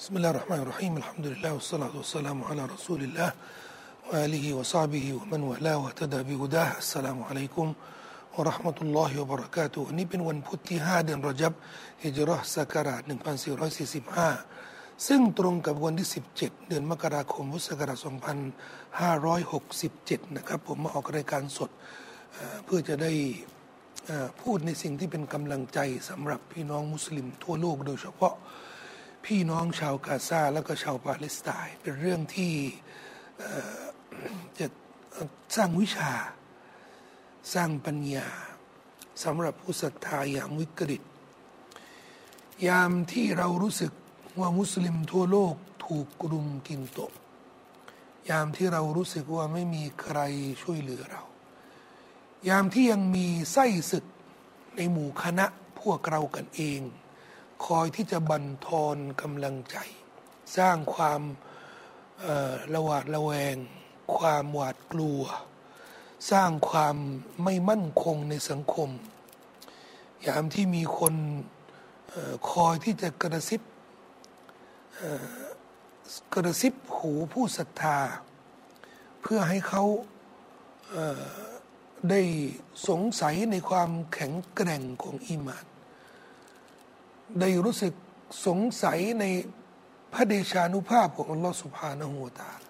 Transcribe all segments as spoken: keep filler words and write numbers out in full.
بسم الله الرحمن الرحيم الحمد لله والصلاة والسلام على رسول الله وآله وصحبه ومن والاه واهتدى بهداه السلام عليكم ورحمة الله وبركاته นี่เป็นวันพุธที่ห้าเดือนรอญับฮิจเราะห์ศักราชหนึ่งพันสี่ร้อยสี่สิบห้าซึ่งตรงกับวันที่สิบเจ็ดเดือนมกราคมพุทธศักราชสองพันห้าร้อยหกสิบเจ็ดนะครับผมมาออกรายการสดเพื่อจะได้พูดในสิ่งที่เป็นกำลังใจสำหรับพี่น้องมุสลิมทั่วโลกโดยเฉพาะพี่น้องชาวกาซาและก็ชาวปาเลสไตน์เป็นเรื่องที่จะสร้างวิชาสร้างปัญญาสำหรับผู้ศรัทธายามวิกฤตยามที่เรารู้สึกว่ามุสลิมทั่วโลกถูกกลุ่มกินตกยามที่เรารู้สึกว่าไม่มีใครช่วยเหลือเรายามที่ยังมีไส้ศึกในหมู่คณะพวกเรากันเองคอยที่จะบั่นทอนกำลังใจสร้างความระหวาดระแวงความหวาดกลัวสร้างความไม่มั่นคงในสังคมยามที่มีคนคอยที่จะกระซิบกระซิบหูผู้ศรัทธาเพื่อให้เขาได้สงสัยในความแข็งแกร่งของอีหม่านได้รู้สึกสงสัยในพระเดชานุภาพของอัลลอฮฺซุบฮานะฮูวะตะอาลา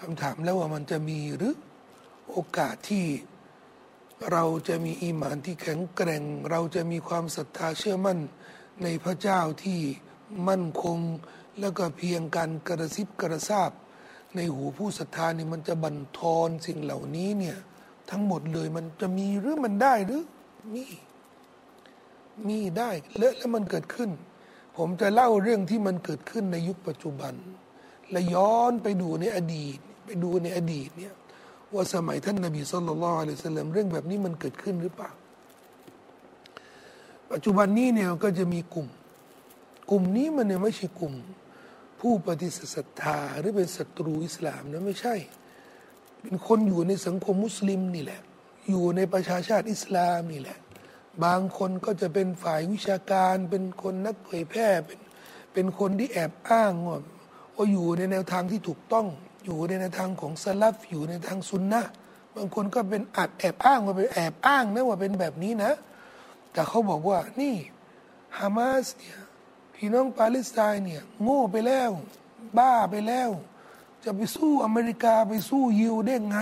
คำถามแล้วว่ามันจะมีหรือโอกาสที่เราจะมีอีหม่านที่แข็งแกร่งเราจะมีความศรัทธาเชื่อมั่นในพระเจ้าที่มั่นคงแล้วก็เพียงการกระซิบกระซาบในหูผู้ศรัทธานี่มันจะบั่นทอนสิ่งเหล่านี้เนี่ยทั้งหมดเลยมันจะมีหรือมันได้หรือมีมีได้และแล้วมันเกิดขึ้นผมจะเล่าเรื่องที่มันเกิดขึ้นในยุคปัจจุบันและย้อนไปดูในอดีตไปดูในอดีตเนี่ยว่าสมัยท่านนบีศ็อลลัลลอฮุอะลัยฮิวะซัลลัมเรื่องแบบนี้มันเกิดขึ้นหรือเปล่าปัจจุบันนี้เนี่ยก็จะมีกลุ่มกลุ่มนี้มันเนี่ยไม่ใช่กลุ่มผู้ปฏิเสธศรัทธาหรือเป็นศัตรูอิสลามนะไม่ใช่เป็นคนอยู่ในสังคมมุสลิมนี่แหละอยู่ในประชาชาติอิสลามนี่แหละบางคนก็จะเป็นฝ่ายวิชาการเป็นคนนักเผยแพร่เป็นเป็นคนที่แอบอ้างว่าอยู่ในแนวทางที่ถูกต้องอยู่ในแนวทางของสลัฟอยู่ในทางซุนนะบางคนก็เป็นอัดแอบอ้างว่าเป็นแอบอ้างนะว่าเป็นแบบนี้นะแต่เขาบอกว่านี่ฮามาสเนี่ยพี่น้องปาเลสไตน์เนี่ยโง่ไปแล้วบ้าไปแล้วจะไปสู้อเมริกาไปสู้ยิวได้ไง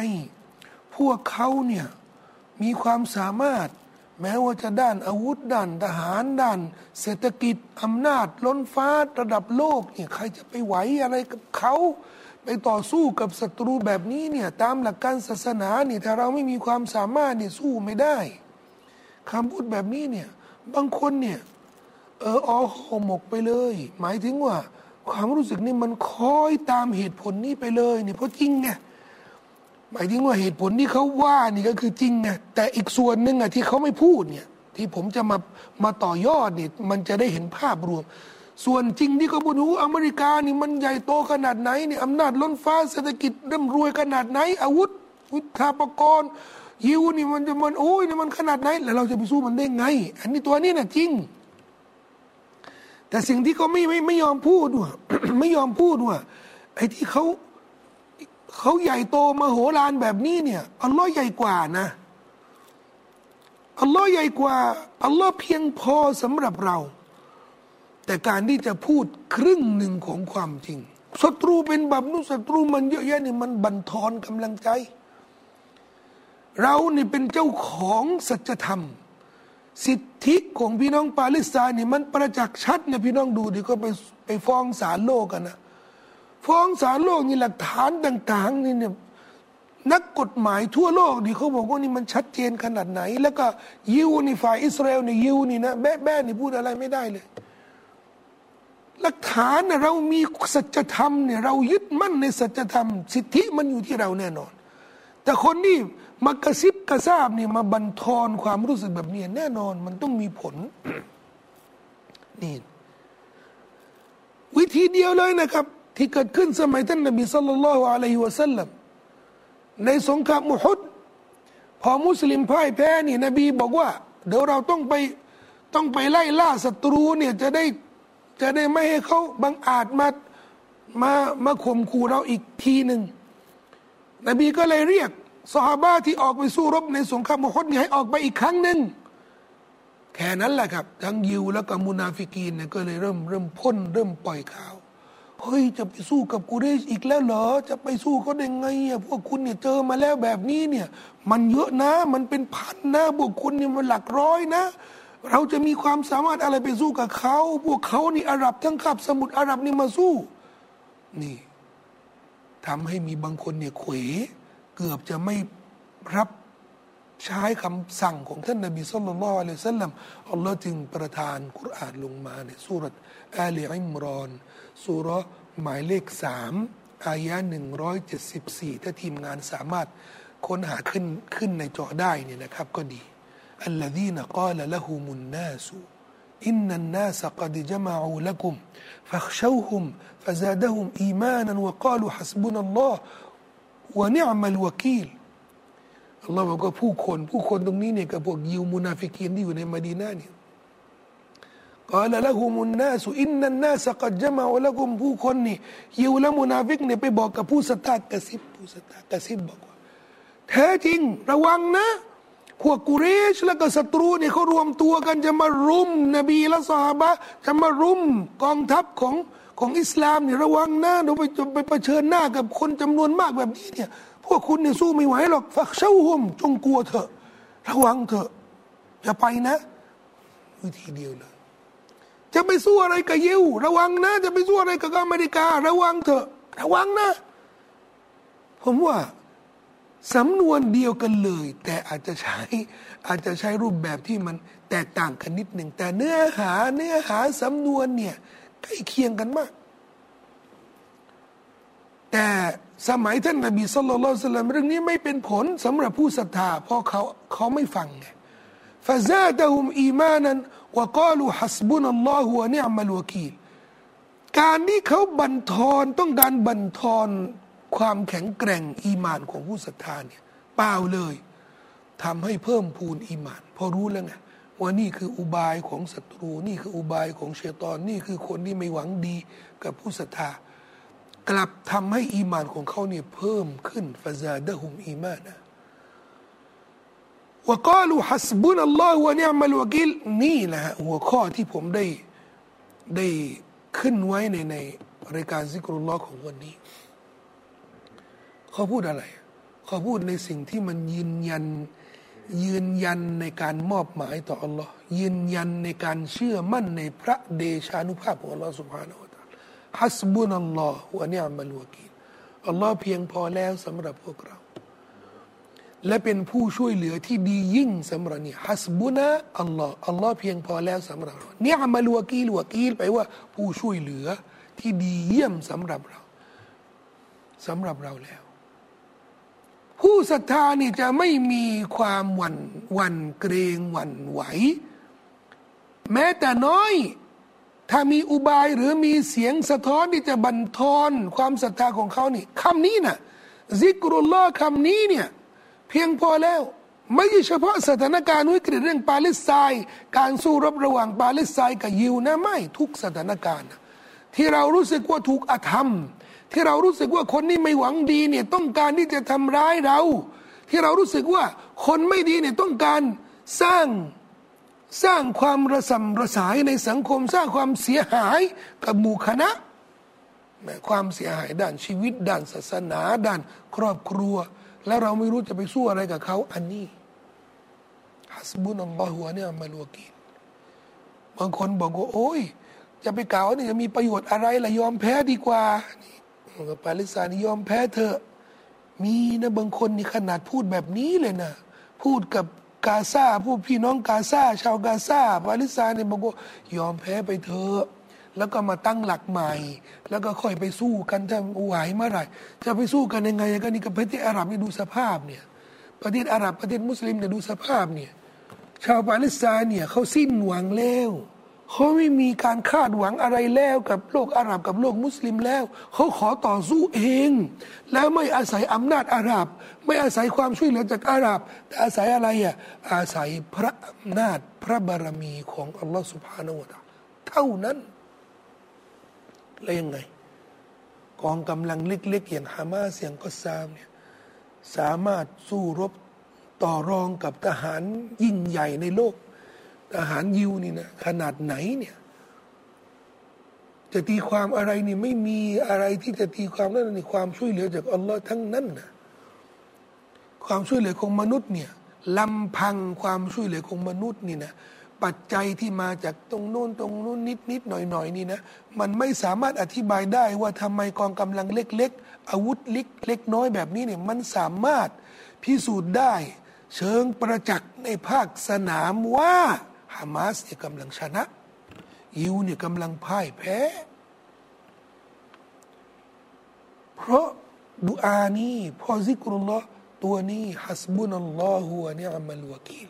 พวกเขาเนี่ยมีความสามารถแม้ว่าจะด้านอาวุธด้านทหารด้านเศรษฐกิจอำนาจล้นฟ้าระดับโลกเนี่ยใครจะไปไหวอะไรกับเขาไปต่อสู้กับศัตรูแบบนี้เนี่ยตามหลักการศาสนาเนี่ยถ้าเราไม่มีความสามารถเนี่ยสู้ไม่ได้คำพูดแบบนี้เนี่ยบางคนเนี่ยเอออ๋อห่อหมกไปเลยหมายถึงว่าความรู้สึกนี่มันคอยตามเหตุผลนี้ไปเลยเนี่ยเพราะจริงไงหมายถึงว่าเหตุผลที่เขาว่านี่ก็คือจริงไงแต่อีกส่วนหนึ่งอ่ะที่เขาไม่พูดเนี่ยที่ผมจะมามาต่อยอดเนี่ยมันจะได้เห็นภาพรวมส่วนจริงที่เขาบอกว่าอเมริกานี่มันใหญ่โตขนาดไหนเนี่ยอำนาจล้นฟ้าเศรษฐกิจร่ำรวยขนาดไหนอาวุธยุทธปกรณ์ยิวนี่มันจะมันโอ้ยนี่มันขนาดไหนแล้วเราจะไปสู้มันได้ไงอันนี้ตัวนี้น่ะจริงแต่สิ่งที่เขาไม่ไม่ไม่ยอมพูดว่า ไม่ยอมพูดว่าไอ้ที่เขาเขาใหญ่โตมโหฬารแบบนี้เนี่ยอัลลอฮ์ใหญ่กว่านะอัลลอฮ์ใหญ่กว่าอัลลอฮ์เพียงพอสำหรับเราแต่การที่จะพูดครึ่งหนึ่งของความจริงศัตรูเป็นแบบนู้นศัตรูมันเยอะแยะนี่มันบั่นทอนกำลังใจเราเนี่ยเป็นเจ้าของสัจธรรมสิทธิของพี่น้องปาเลสไตน์นี่มันประจักษ์ชัดนะพี่น้องดูดิก็ไปไปฟ้องศาลโลกกันนะฟ้องศาลโลกนี่หลักฐานต่างๆนี่เนี่ยนักกฎหมายทั่วโลกนี่เขาบอกว่านี่มันชัดเจนขนาดไหนแล้วก็ยิวนี่ฝ่ายอิสราเอลนี่ยิวนี่นะแบ๊ะแบ๊ะนี่พูดอะไรไม่ได้เลยหลักฐานเนี่ยเรามีสัจธรรมเนี่ยเรายึดมั่นในสัจธรรมสิทธิมันอยู่ที่เราแน่นอนแต่คนนี่มากระซิบกระซาบนี่มาบั่นทอนความรู้สึกแบบนี้แน่นอนมันต้องมีผล นี่วิธีเดียวเลยนะครับที่เกิดขึ้นสมัยท่านนบีศ็อลลัลลอฮุอะลัยฮิวะซัลลัมในสงครามอุฮุดพอมุสลิมพ่ายแพ้นี่นบีบอกว่าเดี๋ยวเราต้องไปต้องไปไล่ล่าศัตรูเนี่ยจะได้ จะได้ไม่ให้เขาบังอาจมามามาข่มขู่เราอีกทีหนึ่งนบีก็เลยเรียกซอฮาบะที่ออกไปสู้รบในสงครามมุฮัดให้ออกไปอีกครั้งหนึ่งแค่นั้นแหละครับทั้งยิวและก็มุนาฟิกีนเนี่ยก็เลยเริ่มเริ่มพ่นเริ่มปล่อยข่าวเฮ้ยจะไปสู้กับกุเรชอีกแล้วเหรอจะไปสู้เขาได้ไงอ่ะพวกคุณเนี่ยเจอมาแล้วแบบนี้เนี่ยมันเยอะนะมันเป็นพันนะพวกคุณเนี่ยมันหลักร้อยนะเราจะมีความสามารถอะไรไปสู้กับเขาพวกเขานี่อาหรับทั้งคาบสมุทรอาหรับนี่มาสู้นี่ทำให้มีบางคนเนี่ยเขวเกือบจะไม่รับใช้คำสั่งของท่านนบีศ็อลลัลลอฮุอะลัยฮิวะซัลลัมอัลลอฮ์จึงประทานกุรอานลงมาในซูเราะห์อาลีอิมรอนซูเราะห์หมายเลขสามอายะห์หนึ่งร้อยเจ็ดสิบสี่ถ้าทีมงานสามารถค้นหาขึ้นขึ้นในจอได้เนี่ยนะครับก็ดีอัลลซีนะกาละละฮุมุนนาสอินนันนาสกอดจะมาอูละกุมฟักชาวฮุมฟะซาดะฮุมอีมานันวะกาลูฮัสบุนัลลอฮ์วะนิอ์มัลวะกีลอัลลอฮ์บอกว่าผู้คนผู้คนตรงนี้เนี่ยกับพวกยิวมุนาฟิกีนที่อยู่ในมะดีนะห์เนี่ยกาละละฮุมุนนาสอินนันนาสกอดจะมาอูละกุมผู้คนนี่ยิวและมุนาฟิกเนี่ยไปบอกกับผู้ศรัทธากะซิบผู้ศรัทธากะซิบบอกว่าแท้จริงระวังนะพวกกุเรชและก็ศัตรูเนี่ยเขารวมตัวกันจะมารุมนบีและซอฮาบะจะมารุมกองทัพของของอิสลามเนี่ยระวังนะเดี๋ยวไปจะไปเผชิญหน้ากับคนจำนวนมากแบบนี้เนี่ยพวกคุณเนี่ยสู้ไม่ไหวหรอกฟักเช่าห่มจงกลัวเถอะระวังเถอะอย่าไปนะวิธีเดียวเลยจะไปสู้อะไรกับยิวระวังนะจะไปสู้อะไรกับอเมริการะวังเถอะระวังนะผมว่าสำนวนเดียวกันเลยแต่อาจจะใช้อาจจะใช้รูปแบบที่มันแตกต่างกันนิดหนึ่งแต่เนื้อหาเนื้อหาสำนวนเนี่ยใกล้เคียงกันมากแต่สมัยท่านนบีศ็อลลัลลอฮุอะลัยฮิวะซัลลัมเรื่องนี้ไม่เป็นผลสำหรับผู้ศรัทธาเพราะเขาเขาไม่ฟังไงฟะซาดะฮุมอีมานันวะกาลูฮัสบุนัลลอฮุวะนิอ์มัลวะกีลการที่เขาบั่นทอนต้องการบั่นทอนความแข็งแกร่งอีมานของผู้ศรัทธาเนี่ยเปล่าเลยทำให้เพิ่มพูนอีมานพอรู้แล้วไงว่านี่คืออุบายของศัตรูนี่คืออุบายของเชตอนนี่คือคนที่ไม่หวังดีกับผู้ศรัทธากลับทำให้อีมานของเขาเนี่ยเพิ่มขึ้นฟะซาดะฮุมอีมานะวะกาลูฮัสบุนัลลอฮุวะนิอ์มัลวะกีลนี่แหละหัวข้อที่ผมได้ได้ขึ้นไว้ในในรายการซิกรุลลอฮ์ของวันนี้เขาพูดอะไรเขาพูดในสิ่งที่มันยืนยันยืนยันในการมอบหมายต่ออัลลอฮ์ยืนยันในการเชื่อมั่นในพระเดชานุภาพของอัลลอฮ์ سبحانه และ تعالى ฮัสบุนัลลอฮ์วะนิอ์มัลวะกีลอัลลอฮ์เพียงพอแล้วสำหรับพวกเราและเป็นผู้ช่วยเหลือที่ดียิ่งสำหรับนี่ฮัสบุนะอัลลอฮ์อัลลอฮ์เพียงพอแล้วสำหรับเรานิอ์มัลวะกีลวะกีลแปลว่าผู้ช่วยเหลือที่ดีเยี่ยมสำหรับเราสำหรับเราแล้วผู้ศรัทธานี่จะไม่มีความหวั่นหวั่นเกรงหวั่นไหวแม้แต่น้อยถ้ามีอุบายหรือมีเสียงสะท้อนที่จะบั่นทอนความศรัทธาของเขานี่คำนี้นะซิกรุลลอฮ์คำนี้เนี่ยเพียงพอแล้วไม่ใช่เฉพาะสถานการณ์วิกฤตเรื่องปาเลสไตน์การสู้รบระหว่างปาเลสไตน์กับยิวนะไม่ทุกสถานการณ์ที่เรารู้สึกว่าถูกอธรรมที่เรารู้สึกว่าคนนี้ไม่หวังดีเนี่ยต้องการที่จะทำร้ายเราที่เรารู้สึกว่าคนไม่ดีเนี่ยต้องการสร้างสร้างความระส่ำระสายในสังคมสร้างความเสียหายกับหมู่คณะความเสียหายด้านชีวิตด้านศาสนาด้านครอบครัวแล้วเราไม่รู้จะไปสู้อะไรกับเขาอันนี้ฮัสบุนัลลอฮุวะนิอ์มัลวะกีลบางคนบอกว่าโอ้ยจะไปกล่าวนี่จะมีประโยชน์อะไรล่ะยอมแพ้ดีกว่ากับปาเลสไตน์ยอมแพ้เถอะมีนะบางคนนี่ขนาดพูดแบบนี้เลยนะพูดกับกาซาพูดพี่น้องกาซาชาวกาซาปาเลสไตน์เนี่ยบอกว่ายอมแพ้ไปเถอะแล้วก็มาตั้งหลักใหม่แล้วก็ค่อยไปสู้กันถ้าไหวเมื่อไหร่จะไปสู้กันยังไงก็นี่กับประเทศอาหรับนี่ดูสภาพเนี่ยประเทศอาหรับประเทศมุสลิมเนี่ยดูสภาพเนี่ยชาวปาเลสไตน์เนี่ยเขาสิ้นหวังแล้วเขาไม่มีการคาดหวังอะไรแล้วกับโลกอาหรับกับโลกมุสลิมแล้วเขาขอต่อสู้เองแล้วไม่อาศัยอำนาจอาหรับไม่อาศัยความช่วยเหลือจากอาหรับแต่อาศัยอะไรอ่ะอาศัยพระอำนาจพระบารมีของอัลลอฮฺซุบฮานะฮูวะตะอาลาเท่านั้น แล้วยังไงกองกำลังเล็กๆอย่างฮามาสอย่างกอสซามเนี่ยสามารถสู้รบต่อรองกับทหารยิ่งใหญ่ในโลกทหารยิวนี่นะขนาดไหนเนี่ยจะตีความอะไรนี่ไม่มีอะไรที่จะตีความนั่นนี่ความช่วยเหลือจากอัลลอฮ์ทั้งนั้นนะความช่วยเหลือของมนุษย์เนี่ยลำพังความช่วยเหลือของมนุษย์นี่นะปัจจัยที่มาจากตรงนู้นตรงนู้นนิดนิดหน่อยหน่อยนี่นะมันไม่สามารถอธิบายได้ว่าทำไมกองกำลังเล็กๆอาวุธเล็กเล็กน้อยแบบนี้เนี่ยมันสามารถพิสูจน์ได้เชิงประจักษ์ในภาคสนามว่าฮามาสเนี่ยกำลังชนะยิวเนี่ยกำลังพ่ายแพ้เพราะดุอานี้พอซิกรุลลอฮ์ตัวนี้ฮัสบุนัลลอฮุวะนิอัมมัลวะกีล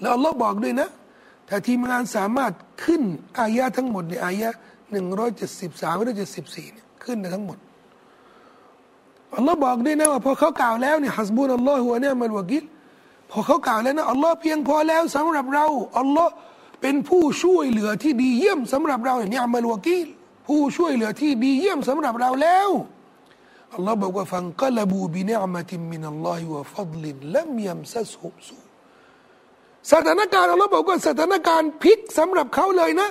แล้วอัลลอฮ์บอกด้วยนะถ้าทีมงานสามารถขึ้นอายะทั้งหมดในอายะหนึ่งร้อยเจ็ดสิบสาม หนึ่งร้อยเจ็ดสิบสี่เนี่ยขึ้นได้ทั้งหมดอัลลอฮ์บอกด้วยนะว่าพอเขากล่าวแล้วเนี่ยฮัสบุนัลลอฮุวะนิอัมมัลวะกีลพอเขากล่าวแล้วนะอัลลอฮ์เพียงพอแล้วสำหรับเราอัลลอฮ์เป็นผู้ช่วยเหลือที่ดีเยี่ยมสำหรับเราเนี่ยนิอัมมัลวะกีลผู้ช่วยเหลือที่ดีเยี่ยมสำหรับเราแล้วอัลลอฮ์บอกว่าฟังกะละบูบินิอมะติมินัลลอฮิวะฟัฎลินลัมยัมซัสฮุมซูสถานการณ์อัลลอฮ์บอกว่าสถานการณ์พลิกสำหรับเขาเลยนะ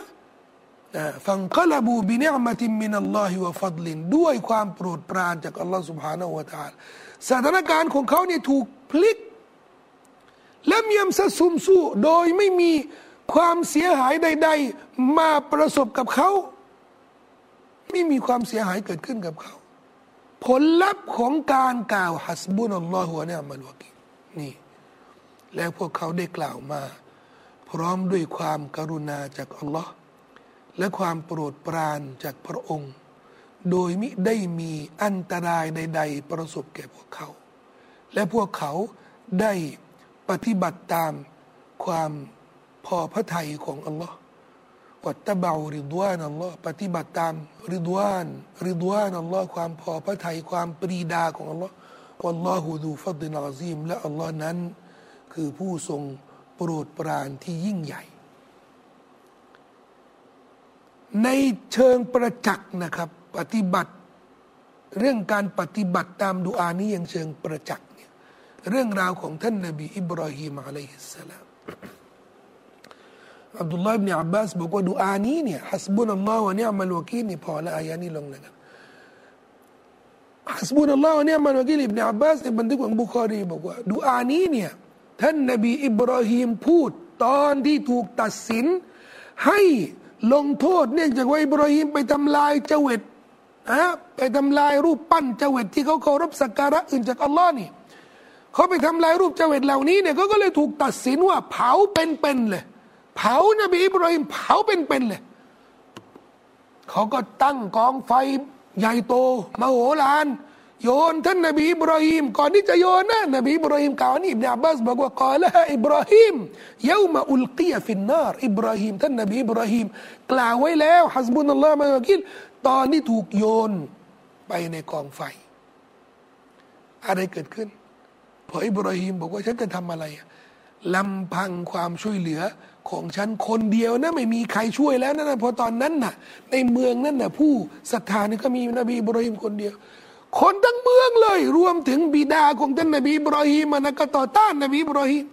ฟังกะละบูบินิอมะติมินัลลอฮิวะฟัฎลินด้วยความโปรดปรานจากอัลลอฮ์ سبحانه และ تعالى สถานการณ์ของเขาเนี่ยถูกพลิกลัมยัมซัสฮุมซูโดยไม่มีความเสียหายใดๆมาประสบกับเขาไม่มีความเสียหายเกิดขึ้นกับเขาผลลัพธ์ของการกล่าวฮัสบุนัลลอฮุวะนิอัมมัลวะกีลนี่แล้วพวกเขาได้กล่าวมาพร้อมด้วยความกรุณาจากอัลลอฮ์และความโปรดปรานจากพระองค์โดยมิได้มีอันตรายใดๆประสบแก่พวกเขาและพวกเขาได้ปฏิบัติตามความพอพระทัยของอัลลอฮ์วัตตะบะอูริดวานัลลอฮ์ปฏิบัติตามริดวานริดวานัลลอฮ์ความพอพระทัยความปรีดาของอัลลอฮ์วัลลอฮุซุฟัฎลินอะซีมและอัลลอฮ์นั้นคือผู้ทรงโปรดปรานที่ยิ่งใหญ่ในเชิงประจักษ์นะครับปฏิบัติเรื่องการปฏิบัติตามดุอานี้อย่างเชิงประจักษ์เนี่ยเรื่องราวของท่านนบีอิบรอฮีมอะลัยฮิสสลามอับดุลลอฮ์อิบนุอับบาสบอกว่าดุอานี้เนี่ยฮัสบุนัลลอฮุวะนิอัมมัลวะกีลนี่พอละอายะนี้ลงนะครับฮัสบุนัลลอฮุวะนิอัมมัลวะกีลอิบนุอับบาสในบันทึกของบุคอรีบอกว่าดุอานี้เนี่ยท่านนบีอิบรอฮีมพูดตอนที่ถูกตัดสินให้ลงโทษเนื่องจากว่าอิบรอฮีมไปทำลายเจวิตนะไปทำลายรูปปั้นเจวิตที่เขาเคารพสักการะอื่นจากอัลลอฮ์นี่เขาไปทำลายรูปเจวิตเหล่านี้เนี่ยเขาก็เลยถูกตัดสินว่าเผาเป็นๆเลยเผานบีอิบรอฮีมเผาเป็นๆเลยเขาก็ตั้งกองไฟใหญ่โตมโหฬารโยนท่านนบีอิบรอฮีมก่อนที่จะโยนนะนบีอิบรอฮีมกล่าวนี่อิบนุอับบาสบอกว่ากล่าวอิบรอฮีมยามอุลกียฟินนารอิบรอฮีมท่านนบีอิบรอฮีมกล่าวไว้แล้วฮัสบุนัลลอฮุวะนิอัมมัลวะกีลตอนที่ถูกโยนไปในกองไฟอะไรเกิดขึ้นพออิบรอฮีมบอกว่าฉันจะทำอะไรลำพังความช่วยเหลือของฉันคนเดียวนะไม่มีใครช่วยแล้วนะเพราะตอนนั้นน่ะในเมืองนั้นน่ะผู้ศรัทธานี่ก็มีนบีอิบรอฮีมคนเดียวคนทั้งเมืองเลยรวมถึงบิดาของท่านนบีอิบรอฮีมนะก็ต่อต้านนบีอิบรอฮีม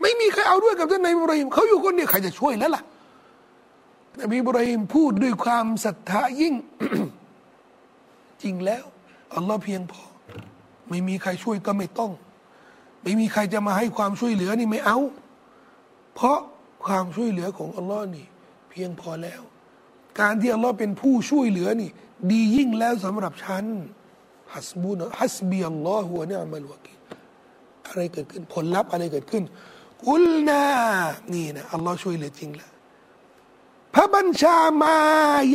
ไม่มีใครเอาด้วยกับท่านนบีอิบรอฮีมเขาอยู่คนเดียวใครจะช่วยแล้วล่ะนบีอิบรอฮีมพูดด้วยความศรัทธายิ่ง จริงแล้วอัลลอฮ์เพียงพอไม่มีใครช่วยก็ไม่ต้องไม่มีใครจะมาให้ความช่วยเหลือนี่ไม่เอาเพราะความช่วยเหลือของอัลลอฮ์นี่เพียงพอแล้วการที่อัลลอฮ์เป็นผู้ช่วยเหลือนี่ดียิ่งแล้วสำหรับฉันฮัสบุนฮัสบีอัลลอฮุวะนิอัมมัลวะกีลอะไรเกิดขึ้นผลลัพธ์อะไรเกิดขึ้นกุลนานี่นะอัลลอฮ์ช่วยเหลือจริงแล้วพระบัญชามา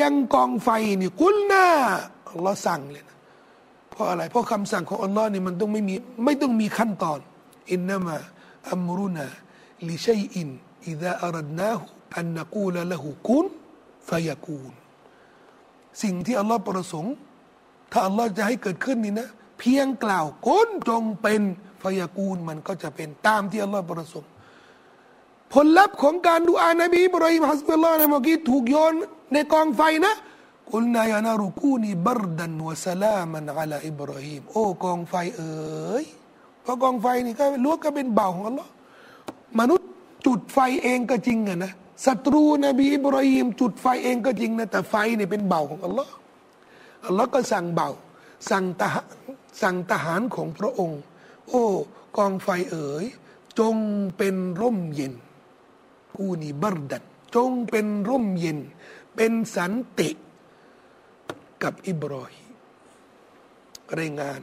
ยังกองไฟนี่กุลนาอัลลอฮ์สั่งเลยนะเพราะอะไรเพราะคำสั่งของอัลลอฮ์นี่มันต้องไม่มีไม่ต้องมีขั้นตอนอินนามะอัมรุนาลิชัยอินإذا أردناه أن نقول له كن فيكون สิ่งที่อัลลอฮ์ประสงค์ถ้าอัลลอฮ์จะให้เกิดขึ้นนี่นะเพียงกล่าวกุนจงเป็น فيكون มันก็จะเป็นตามที่อัลลอฮ์ประสงค์ ผลลัพธ์ของการดุอาอ์นบีอิบรอฮีมฮะซัลลัลลอฮุอะลัยฮิวะซัลลัมเมื่อกี้ถูกโยนในกองไฟนะกุลนายานารุกูนีบัรดันวะสลามันอะลาอิบรอฮีมโอ้กองไฟเอ๋ยเพราะกองไฟนี่ก็ล้วนก็เป็นบ่าวของอัลเลาะห์มนุษย์จุดไฟเองก็จริงอะนะศัตรูนบีอิบรอฮีมจุดไฟเองก็จริงนะแต่ไฟนี่เป็นบ่าวของอัลเลาะห์อัลเลาะห์ก็สั่งบ่าวสั่งทหารสั่งทหารของพระองค์โอ้กองไฟเอ๋ยจงเป็นร่มเย็นกูนีบัรดันจงเป็นร่มเย็นเป็นสันติกับอิบรอฮีมรายงาน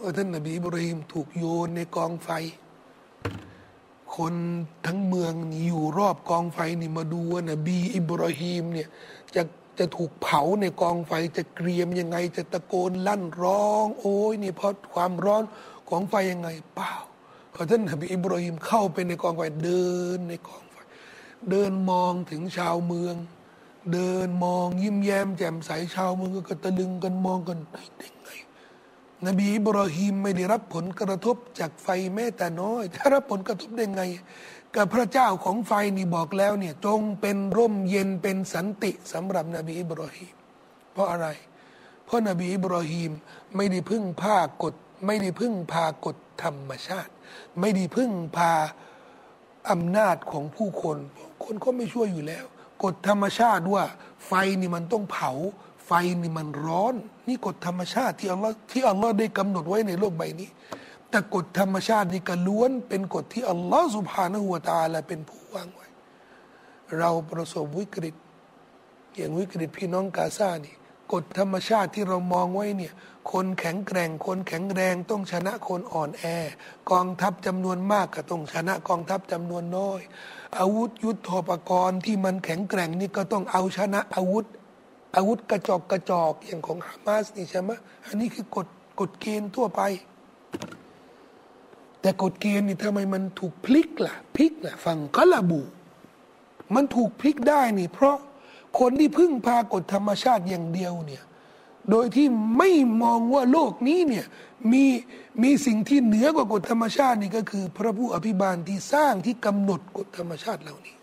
ว่าท่านนบีอิบรอฮีมถูกโยนในกองไฟคนทั้งเมืองอยู่รอบกองไฟนี่มาดูว่านบีอิบรอฮีมเนี่ยจะจะถูกเผาในกองไฟจะเกรียมยังไงจะตะโกนลั่นร้องโอ้ยนี่เพราะความร้อนของไฟยังไงเปล่าพอท่านนบีอิบรอฮีมเข้าไปในกองไฟเดินในกองไฟเดินมองถึงชาวเมืองเดินมองยิ้มแย้มแจ่มใสชาวเมืองก็ตะลึงกันมองกันไอ้ไงนบีอิบรอฮีมไม่ได้รับผลกระทบจากไฟแม้แต่น้อยถ้ารับผลกระทบได้ไงกับพระเจ้าของไฟนี่บอกแล้วเนี่ยจงเป็นร่มเย็นเป็นสันติสำหรับนบีอิบรอฮีมเพราะอะไรเพราะนบีอิบรอฮีมไม่ได้พึ่งพากฎไม่ได้พึ่งพากฎธรรมชาติไม่ได้พึ่งพาอำนาจของผู้คนคนก็ไม่ช่วยอยู่แล้วกฎธรรมชาติว่าไฟนี่มันต้องเผาไฟนี่มันร้อนนี่กฎธรรมชาติที่อัลลอฮ์ที่อัลลอฮ์ได้กำหนดไว้ในโลกใบนี้แต่กฎธรรมชาตินี่ก็ล้วนเป็นกฎที่อัลลอฮ์ซุบฮานะฮูวะตะอาลาเป็นผู้วางไว้เราประสบวิกฤตอย่างวิกฤตพี่น้องกาซานี่กฎธรรมชาติที่เรามองไว้เนี่ยคนแข็งแกร่งคนแข็งแรงต้องชนะคนอ่อนแอกองทัพจำนวนมากก็ต้องชนะกองทัพจำนวนน้อยอาวุธยุทโธปกรณ์ที่มันแข็งแกร่งนี่ก็ต้องเอาชนะอาวุธอาวุธกระจอกกระจอกอย่างของฮามาสนี่ใช่ไหมอันนี้คือกฎกฎเกณฑ์ทั่วไปแต่กฎเกณฑ์นี่ทำไมมันถูกพลิกล่ะพลิกล่ะฟังกะละบูมันถูกพลิกได้นี่เพราะคนที่พึ่งพากฎธรรมชาติอย่างเดียวเนี่ยโดยที่ไม่มองว่าโลกนี้เนี่ยมีมีสิ่งที่เหนือกว่ากฎธรรมชาตินี่ก็คือพระผู้อภิบาลที่สร้างที่กำหนดกฎธรรมชาติเหล่านี้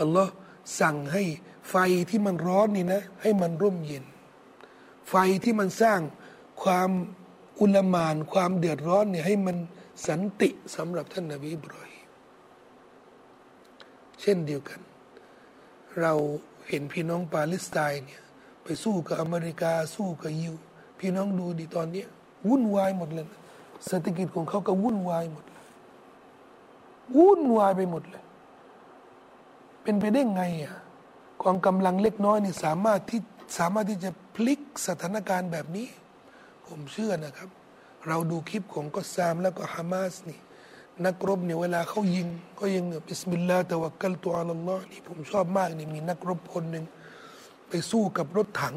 อัลลอฮ์สั่งให้ไฟที่มันร้อนนี่นะให้มันร่มเย็นไฟที่มันสร้างความอุลามานความเดือดร้อนเนี่ยให้มันสันติสำหรับท่านนบีอิบรอฮีมเช่นเดียวกันเราเห็นพี่น้องปาเลสไตน์เนี่ยไปสู้กับอเมริกาสู้กับยิวพี่น้องดูดิตอนนี้วุ่นวายหมดเลยนะเศรษฐกิจของเขาก็วุ่นวายหมดเลยวุ่นวายไปหมดเลยเป็นไปได้ไงอ่ะกองกำลังเล็กน้อยนี่สามารถที่สามารถที่จะพลิกสถานการณ์แบบนี้ผมเชื่อนะครับเราดูคลิปของก็ซามแล้วก็ฮามาสนี่นักรบเนี่ยเวลาเขายิงก็ยิงเนี่ยบิสมิลลาฮ์ตะวักกัลตุอัลลอฮ์นี่ผมชอบมากนี่มีนักรบคนหนึ่งไปสู้กับรถถัง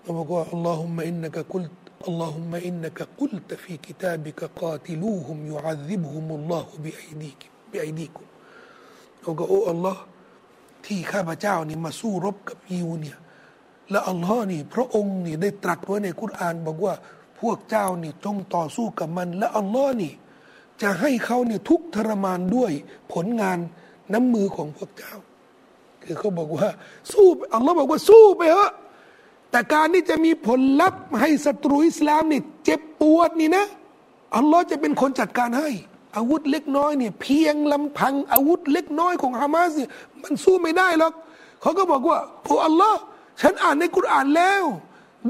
เขาบอกว่าอัลลอฮุมะอินนะกะกุลอัลลอฮุมะอินนะกะกุลตะฟีกิตาบิกะกาติลูฮุมยุอัซซิบฮุมุลลอฮุบิอัยดีกิบิอัยดีกุมเขาบอกโอ้อัลลอฮ์ที่ข้าพเจ้านี่มาสู้รบกับยิวเนี่ยและอัลลอฮ์นี่พระองค์นี่ได้ตรัสไว้ในกุรอานบอกว่าพวกเจ้านี่จงต่อสู้กับมันและอัลลอฮ์นี่จะให้เขาเนี่ยทุกทรมานด้วยผลงานน้ำมือของพวกเจ้าคือเขาบอกว่าสู้อัลลอฮ์บอกว่าสู้ไปเถอะแต่การที่จะมีผลลัพธ์ให้ศัตรูอิสลามนี่เจ็บปวดนี่นะอัลลอฮ์จะเป็นคนจัดการให้อาวุธเล็กน้อยเนี่ยเพียงลำพังอาวุธเล็กน้อยของฮามาสเนี่ยมันสู้ไม่ได้หรอกเขาก็บอกว่าโอ้อัลลอฮ์ฉันอ่านในกุรอานแล้ว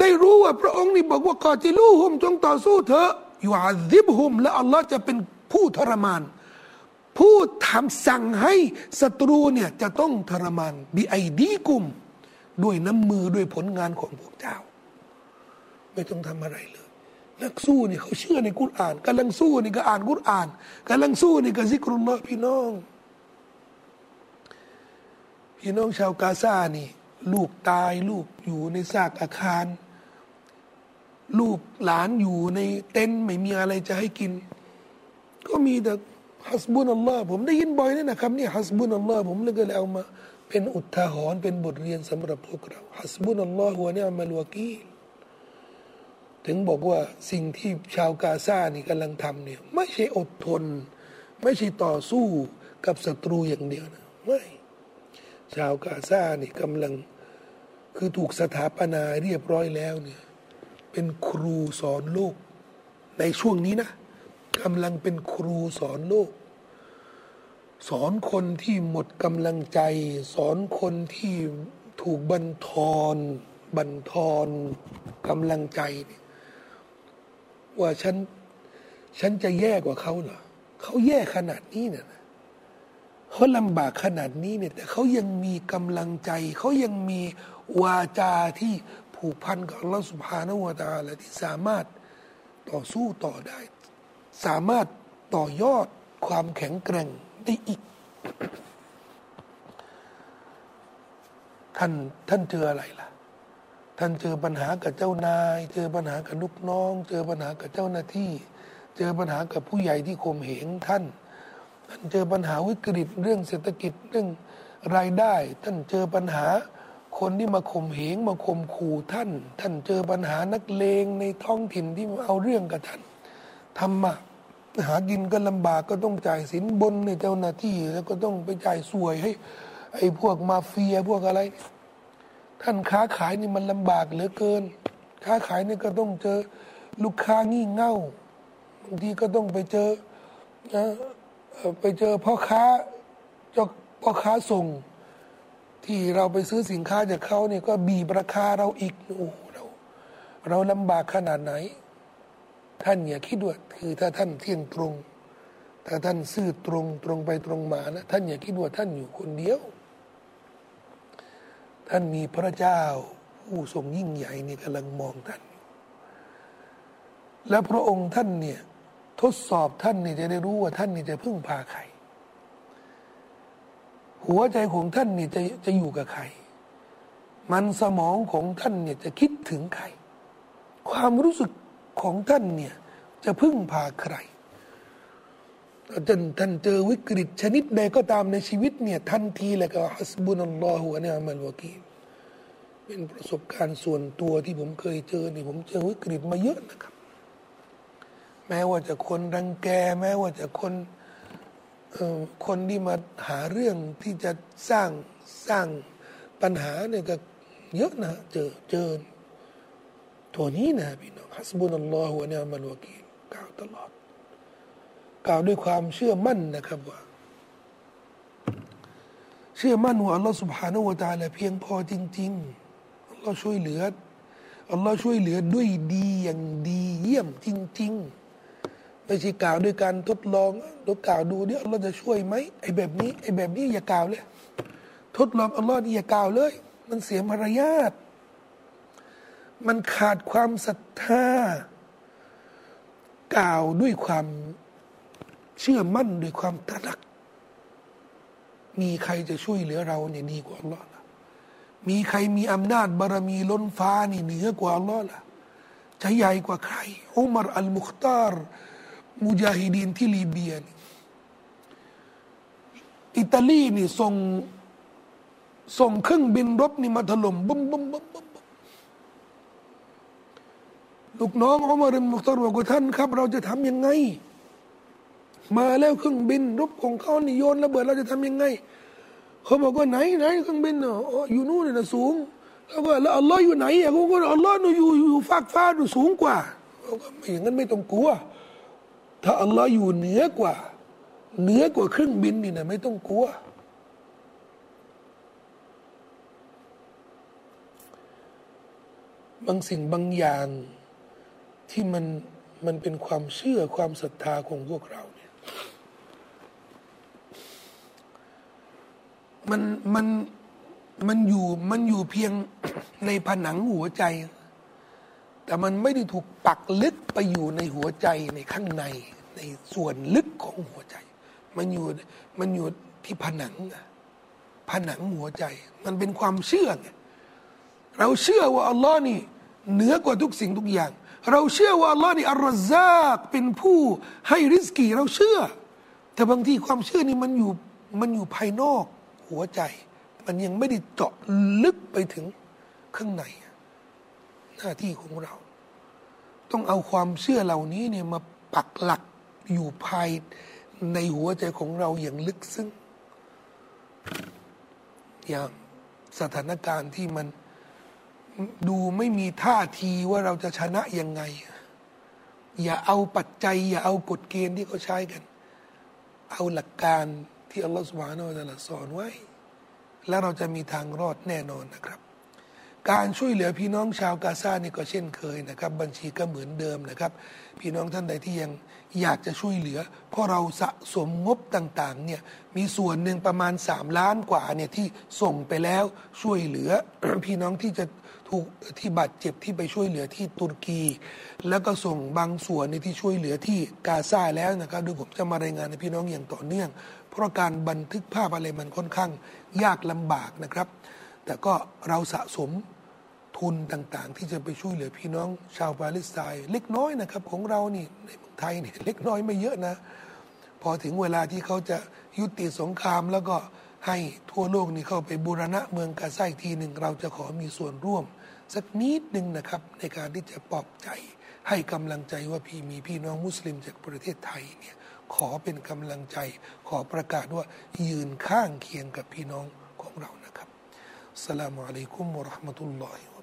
ได้รู้ว่าพระองค์นี่บอกว่ากอติลูฮุมจงต่อสู้เถอะยูอาซิบฮุมและอัลลอฮ์จะเป็นผู้ทรมานผู้ทำสั่งให้ศัตรูเนี่ยจะต้องทรมานบิไอดีกุมด้วยน้ำมือด้วยผลงานของพวกเจ้าไม่ต้องทำอะไรเลยนักสู้นี่เขาเชื่อในกุรอานกำลังสู้นี่ก็อ่านกุรอานกำลังสู้นี่ก็ซิกรุลลอฮ์พี่น้องพี่น้องชาวกาซานี่ลูกตายลูกอยู่ในซากอาคารลูกหลานอยู่ในเต็นท์ไม่มีอะไรจะให้กินก็มีแต่ฮัสบุนัลลอฮ์ผมได้ยินบ่อยเลยนะครับนี่ฮัสบุนัลลอฮ์ผมเลยก็เลยเอามาเป็นอุทาหรณ์เป็นบทเรียนสำหรับพวกเราฮัสบุนัลลอฮ์วะนิอมัลวะกีลถึงบอกว่าสิ่งที่ชาวกาซานี่กำลังทำเนี่ยไม่ใช่อดทน ไม่ใช่ต่อสู้กับศัตรูอย่างเดียวนะไม่ชาวกาซานี่กำลังคือถูกสถาปนาเรียบร้อยแล้วเนี่ยเป็นครูสอนโลกในช่วงนี้นะกำลังเป็นครูสอนโลกสอนคนที่หมดกำลังใจสอนคนที่ถูกบั่นทอนบั่นทอนกำลังใจว่าฉันฉันจะแย่กว่าเขาเหรอเขาแย่ขนาดนี้เนี่ยเขาลำบากขนาดนี้เนี่ยแต่เขายังมีกำลังใจเขายังมีวาจาที่ผูกพันกับอัลเลาะห์ซุบฮานะฮูวะตะอาลาที่สามารถต่อสู้ต่อได้สามารถต่อยอดความแข็งแกร่งได้อีก ท่านท่านเจออะไรล่ะท่านเจอปัญหากับเจ้านายเจอปัญหากับลูกน้องเจอปัญหากับเจ้าหน้าที่เจอปัญหากับผู้ใหญ่ที่ข่มเหงท่านท่านเจอปัญหาวิกฤตเรื่องเศรษฐกิจเรื่องรายได้ท่านเจอปัญหาคนที่มาข่มเหงมาข่มขู่ท่านท่านเจอปัญหานักเลงในท้องถิ่นที่เอาเรื่องกับท่านทำมาหากินก็ลำบากก็ต้องจ่ายสินบนในเจ้าหน้าที่แล้วก็ต้องไปจ่ายสวยให้ไอ้พวกมาเฟียพวกอะไรท่านค้าขายนี่มันลำบากเหลือเกินค้าขายนี่ก็ต้องเจอลูกค้างี่เง่าบางทีก็ต้องไปเจอนะไปเจอพ่อค้าเจ้าพ่อค้าส่งที่เราไปซื้อสินค้าจากเขาเนี่ยก็บีบราคาเราอีกโอ้เราเราลำบากขนาดไหนท่านอย่าคิดว่าคือถ้าท่านเที่ยงตรงถ้าท่านซื่อตรงตรงไปตรงมานะท่านอย่าคิดว่าท่านอยู่คนเดียวท่านมีพระเจ้าผู้ทรงยิ่งใหญ่นี่กำลังมองท่านและพระองค์ท่านเนี่ยทดสอบท่านนี่จะได้รู้ว่าท่านนี่จะพึ่งพาใครหัวใจของท่านนี่จะจะอยู่กับใครมันสมองของท่านเนี่ยจะคิดถึงใครความรู้สึกของท่านเนี่ยจะพึ่งพาใครท่านท่านเจอวิกฤตชนิดใดก็ตามในชีวิตเนี่ยทันทีเลยก็ฮัสบุนัลลอฮุวะนิอัมลวะกีลเป็นประสบการณ์ส่วนตัวที่ผมเคยเจอนี่ผมเจอวิกฤตมาเยอะนะครับแม้ว่าจะคนรังแกแม้ว่าจะคนเอ่อคนที่มาหาเรื่องที่จะสร้างสร้างปัญหาเนี่ยก็เยอะนะเจอเจอตัวนี้นะพี่น้องฮัสบุนัลลอฮุวะนิอัมลวะกีลกล่าวตลอดกล่าวด้วยความเชื่อมั่นนะครับว่าเชื่อมั่นว่าอัลลอฮฺซุบฮานะฮูวะตะอาลาเพียงพอจริงๆอัลลอฮฺช่วยเหลืออัลลอฮฺช่วยเหลือด้วยดีอย่างดีเยี่ยมจริงๆไม่ใช่กล่าวด้วยการทดลองหรือกล่าวดูดิอัลลอฮฺจะช่วยไหมไอ้แบบนี้ไอ้แบบนี้อย่ากล่าวเลยทดลองอัลลอฮฺอย่ากล่าวเลยมันเสียมารยาทมันขาดความศรัทธากล่าวด้วยความเชื่อมั่นด้วยความตระหนักมีใครจะช่วยเหลือเราเนี่ยดีกว่าอัลเลาะห์ล่ะมีใครมีอำนาจบารมีล้นฟ้านี่เหนือกว่าอัลเลาะห์ล่ะจะใหญ่กว่าใครอุมัรอัลมุคตาร์มุญาฮิดีนที่ลิเบียนี่อิตาลีนี่ส่งส่งเครื่องบินรบนี่มาถล่มบึ้มบึ้มบึ้มบึ้มลูกน้องอุมัรอัลมุคตาร์บอกว่าท่านครับเราจะทำยังไงมาแล้วเครื่องบินรบของเขานี่โยนระเบิดเราจะทำยังไงเขาบอกว่าไหนไหนเครื่องบินเนาะอยู่นู่นน่ะสูงแล้วก็แล้วอัลลอฮ์อยู่ไหนอ่ะเขาบอกว่าอัลลอฮ์น่ะอยู่อยู่ฟากฟ้าดูสูงกว่าเขาก็ไม่อย่างนั้นไม่ต้องกลัวถ้าอัลลอฮ์อยู่เหนือกว่าเหนือกว่าเครื่องบินนี่นะไม่ต้องกลัวบางสิ่งบางอย่างที่มันมันเป็นความเชื่อความศรัทธาของพวกเรามันมันมันอยู่มันอยู่เพียงในผนังหัวใจแต่มันไม่ได้ถูกปักลึกไปอยู่ในหัวใจในข้างในในส่วนลึกของหัวใจมันอยู่มันอยู่ที่ผนังผนังหัวใจมันเป็นความเชื่อเราเชื่อว่าอัลลอฮ์นี่เหนือกว่าทุกสิ่งทุกอย่างเราเชื่อว่าอัลลอฮ์นี่อัลรอซากเป็นผู้ให้ริสกีเราเชื่อแต่บางทีความเชื่อนี่มันอยู่มันอยู่ภายนอกหัวใจมันยังไม่ได้เจาะลึกไปถึงข้างในหน้าที่ของเราต้องเอาความเชื่อเหล่านี้เนี่ยมาปักหลักอยู่ภาย ในหัวใจของเราอย่างลึกซึ้งอย่างสถานการณ์ที่มันดูไม่มีท่าทีว่าเราจะชนะยังไงอย่าเอาปัจจัยอย่าเอากฎเกณฑ์ที่เขาใช้กันเอาหลักการที่อัลลอฮฺซุบฮานะฮูวะตะอาลาสอนไว้แล้วเราจะมีทางรอดแน่นอนนะครับการช่วยเหลือพี่น้องชาวกาซานี่ก็เช่นเคยนะครับบัญชีก็เหมือนเดิมนะครับพี่น้องท่านใดที่ยังอยากจะช่วยเหลือเพราะเราสะสมงบต่างๆเนี่ยมีส่วนหนึ่งประมาณสามล้านกว่าเนี่ยที่ส่งไปแล้วช่วยเหลือ พี่น้องที่จะถูกที่บาดเจ็บที่ไปช่วยเหลือที่ตุรกีแล้วก็ส่งบางส่วนในที่ช่วยเหลือที่กาซาแล้วนะครับโดยผมจะมารายงานให้พี่น้องอย่างต่อเนื่องเพราะการบันทึกภาพอะไรมันค่อนข้างยากลำบากนะครับแต่ก็เราสะสมทุนต่างๆที่จะไปช่วยเหลือพี่น้องชาวปาเลสไตน์เล็กน้อยนะครับของเรานี่ในเมืองไทยนี่เล็กน้อยไม่เยอะนะพอถึงเวลาที่เขาจะยุติสงครามแล้วก็ให้ทั่วโลกนี่เข้าไปบูรณะเมืองกาซาอีกทีหนึ่งเราจะขอมีส่วนร่วมสักนิดหนึ่งนะครับในการที่จะปลอบใจให้กำลังใจว่าพี่มีพี่น้องมุสลิมจากประเทศไทยเนี่ยขอเป็นกำลังใจขอประกาศว่ายืนข้างเคียงกับพี่น้องของเรานะครับอัสสลามุอะลัยกุมวะเราะห์มะตุลลอฮิ